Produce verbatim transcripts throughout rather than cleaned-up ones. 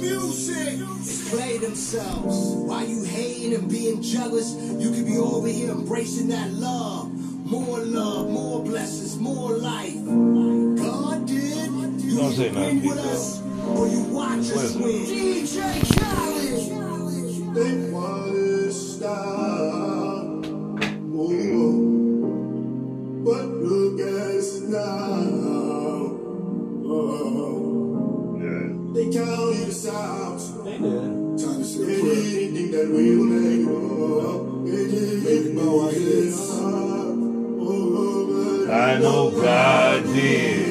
music and play themselves. While you hating and being jealous, you could be over here embracing that love. More love, more blessings, more life. God did. You don't say nothing, with us, or you watch us win. D J Khaled. They want to stop. Whoa. But look at us now. Oh. Yeah. They counted us out. They did. Time to say they didn't think that we would make more. They didn't think about this. I know God did.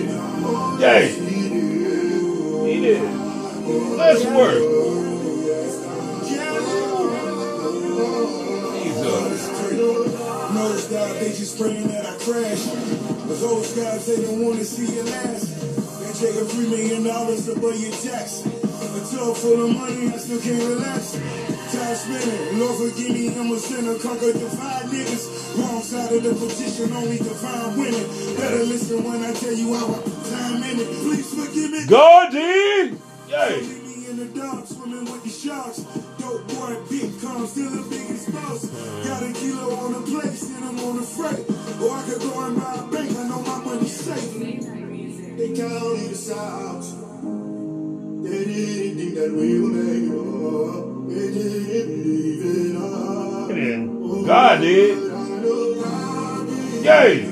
Jay, he did. Let's work. Jesus. Notice that they just praying that I crash. But those guys, they don't want to see you last. They take a three million dollars to buy your tax. A tub full of money, I still can't relax. Time spinning, Lord forgive me, I'm a sinner. Conquer divide niggas. Wrong side of the petition, only divine winning. Better listen when I tell you how I put time in it. Please forgive me. God did. Yay. Leave me in the dark, swimming with the sharks. Dope boy, big con, still the biggest boss. Got a kilo on the plate, send him on the freight. Or I could go and buy a bank, I know my money's safe. They counted us out. They didn't think that we would make more. They didn't believe in us. God did. Yay!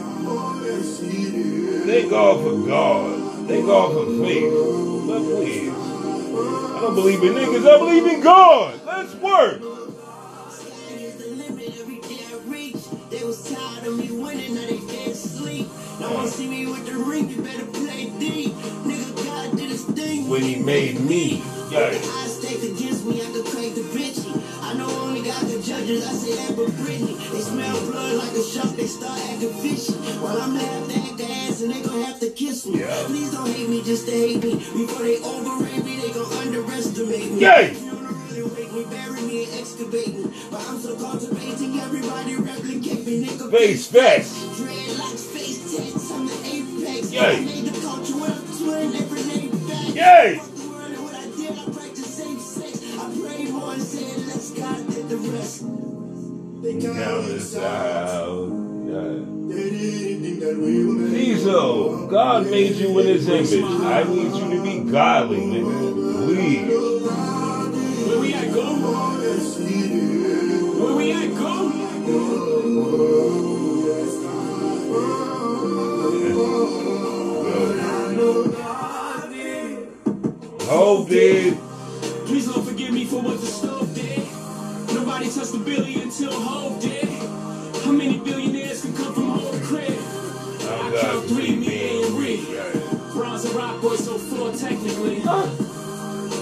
Thank God for God. Thank God for faith. But please, I don't believe in niggas. I believe in God. Let's work. Sky is the limit every day I reach. They was tired of me winning, now they can't sleep. No one see me with the ring, you better play deep. Nigga, God did his thing when he made me. Yeah. The high stakes against me, I could crack the bitchy. I know only God can judge us, I say that but Britney. They smell blood like a shark, they start acting fishy. While I'm half to act the ass and they gon' have to kiss me. Yeah. Please don't hate me, just to hate me. Before they overrate me, they gon' underestimate me. Yeah. We bury me and excavate me. But I'm so cultivating, everybody replicate me, nigga. Face fest. Dreadlocks, face tats, I'm the apex. Yay. I made the culture when I'm twirling every name back. Yay. Fuck the world and what I did, I practiced safe sex. I prayed more and said, let's God did the rest. They counted us out. They didn't think that we were made. Jesus, God made you in his image. I need you to be godly, nigga. Please. Where we at, go? Where we at, go? Hope did. Please don't forgive me for what the stove did. Nobody touched the billy until Hope did. How many billionaires can come from Hope crib? I, I count three million read. Right. Bronze and rock boy, so four technically. Huh?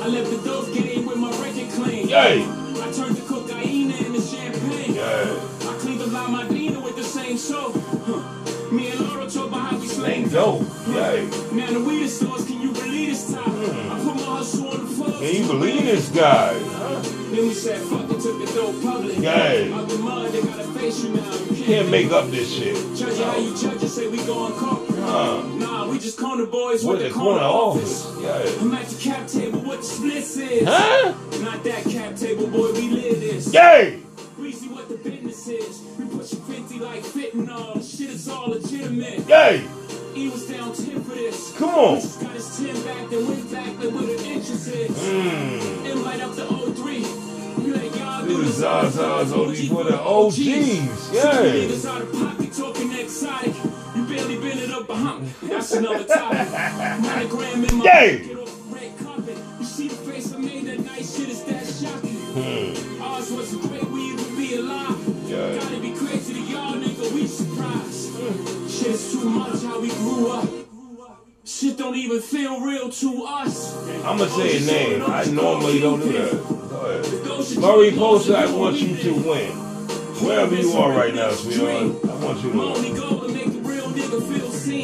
I left the dope game with my record clean. Yay. I turned the cocaine into champagne. Yay. I cleaned up La Madina with the same soap. Huh. Me and Laura talk about how we slang dope. Yay. Now the weed is stores, can you believe this time? Mm. I put my hustle on the floor. Can you believe this guy? Huh? Then we said fuck it, took the dope public. Yay. Out the mud, they gotta face you now. You can't, can't make up this shit. Judge no. How you judge it, say we going corporate. Huh. Nah, we just corner boys with the corner, corner office. office. Yeah. I'm at the cap table, what the splits is. Huh? Not that cap table, boy, we live this. Yay! We see what the business is. We push you fifty like fitting all. Shit is all legitimate. Yay! He was down ten for this. Come on. We just got his ten back, then went back, then with an interest is. Mm. And light up the oh three. You let y'all do the Zaza's O G for the O Gs. Yay! Niggas out of pocket talking exotic. You barely been it up behind me. That's another topic. Monogram in my get off the red carpet. You see the face I made that night, shit is that shocking. Hmm. Ours was a great we would be alive. Yeah. Gotta be crazy to y'all, nigga. We surprised. Mm. Shit is too much how we grew up. Shit don't even feel real to us. I'ma say a name. I normally don't do that. Murray Poster, I want you to win. Wherever you are right now, sweetheart, I want you to win.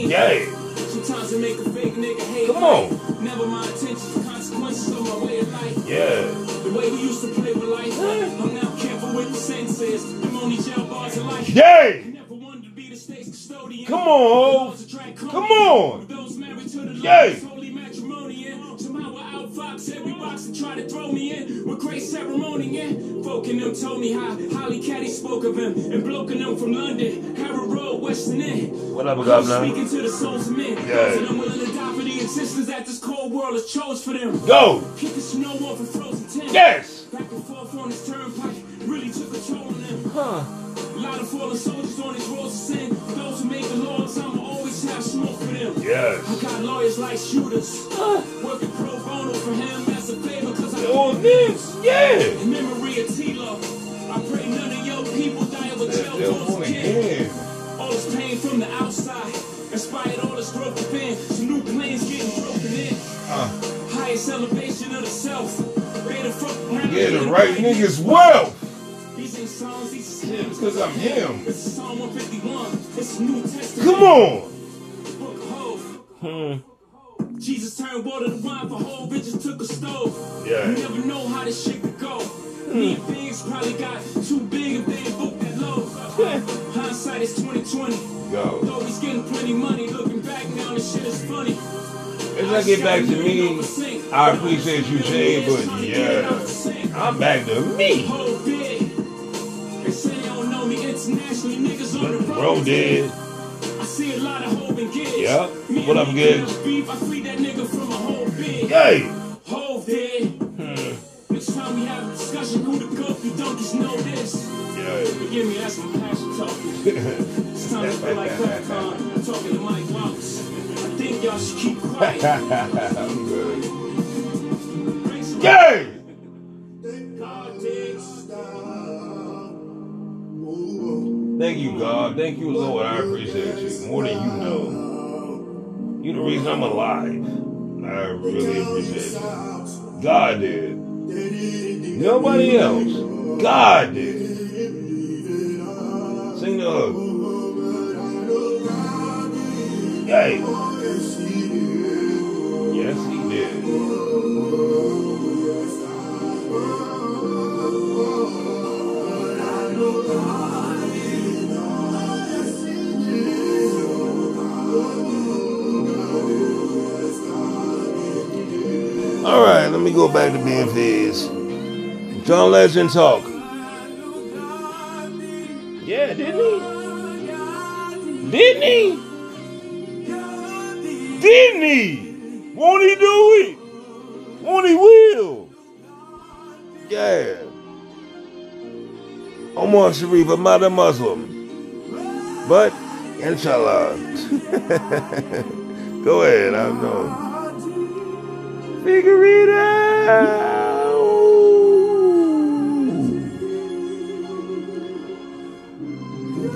Yay! Sometimes I make a fake nigga hate. Come on. Never my intentions, the consequences of my way of life. Yeah. The way we used to play with life. I'm now careful with the sentences. I'm only jail bars of life. Yay! Never wanted to be the state's custodian. Come on. Come on. Those married to the Lord, holy matrimony. Somehow we're out. box, every box and try to throw me in with great ceremony, yeah. Folk in them told me how Holly Caddy spoke of him and bloke in them from London, Harrow Road, Western End. What up, I'm speaking to the souls of men. Yeah. Those that are willing to die for the existence that this cold world has chose for them. Go! Keep the snow off and frozen ten. Yes! Back and forth on his turnpike, really took control of them. Huh. A lot of fallen soldiers on his roads of sin. Those who make the laws, I'ma always have smoke for them. Yes. I got lawyers like shooters. Uh. Working pro bono for him, that's a favor, cause I all this, yeah. In memory of T-Lo, I pray none of your people die of a jail doors again. Yeah. All this pain from the outside inspired all this growth within. Some new planes getting broken in. Uh. Highest elevation of the self. Yeah, the right niggas well. These ain't songs, these is hymns, cause I'm him. This is Psalm one fifty-one. It's New Testament. Come on. Book of Hope. Hmm. Jesus turned water to wine for whole bitches took a stove. Yeah. You never know how this shit could go. Hmm. Me and Biggs probably got too big if they booked that low. Hindsight is twenty twenty. Yo. Though he's getting plenty money, looking back now, this shit is funny. As I get back to me, I appreciate you, Jay, but yeah, I'm back to me. They say they don't know me internationally, niggas on the road dead. I see a lot of hope and gigs. Yeah, what up, gigs? I freed that nigga from a whole big. Hey, Hove dead. Next time we have a discussion, who the goat, you donkeys know this. Yeah, forgive me, that's my passion talking. It's time to feel like Crackon. I'm talking to Mike Wallace. I think y'all should keep quiet. I'm good. Yay! Thank you, God. Thank you, Lord. I appreciate you more than you know. You the reason I'm alive. I really appreciate you. God did. Nobody else. God did. Sing the hook. Yay! Yes, he did. All right, let me go back to being fizz. John Legend talk. Yeah, didn't he? Didn't he? Didn't he? Won't he do it? Won't he will? Yeah. Omar Sharif, I'm not a Muslim. But, inshallah. Go ahead, I don't know. Figure it out.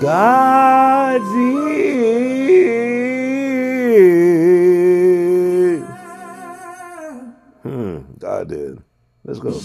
God's ear. I did. Let's go.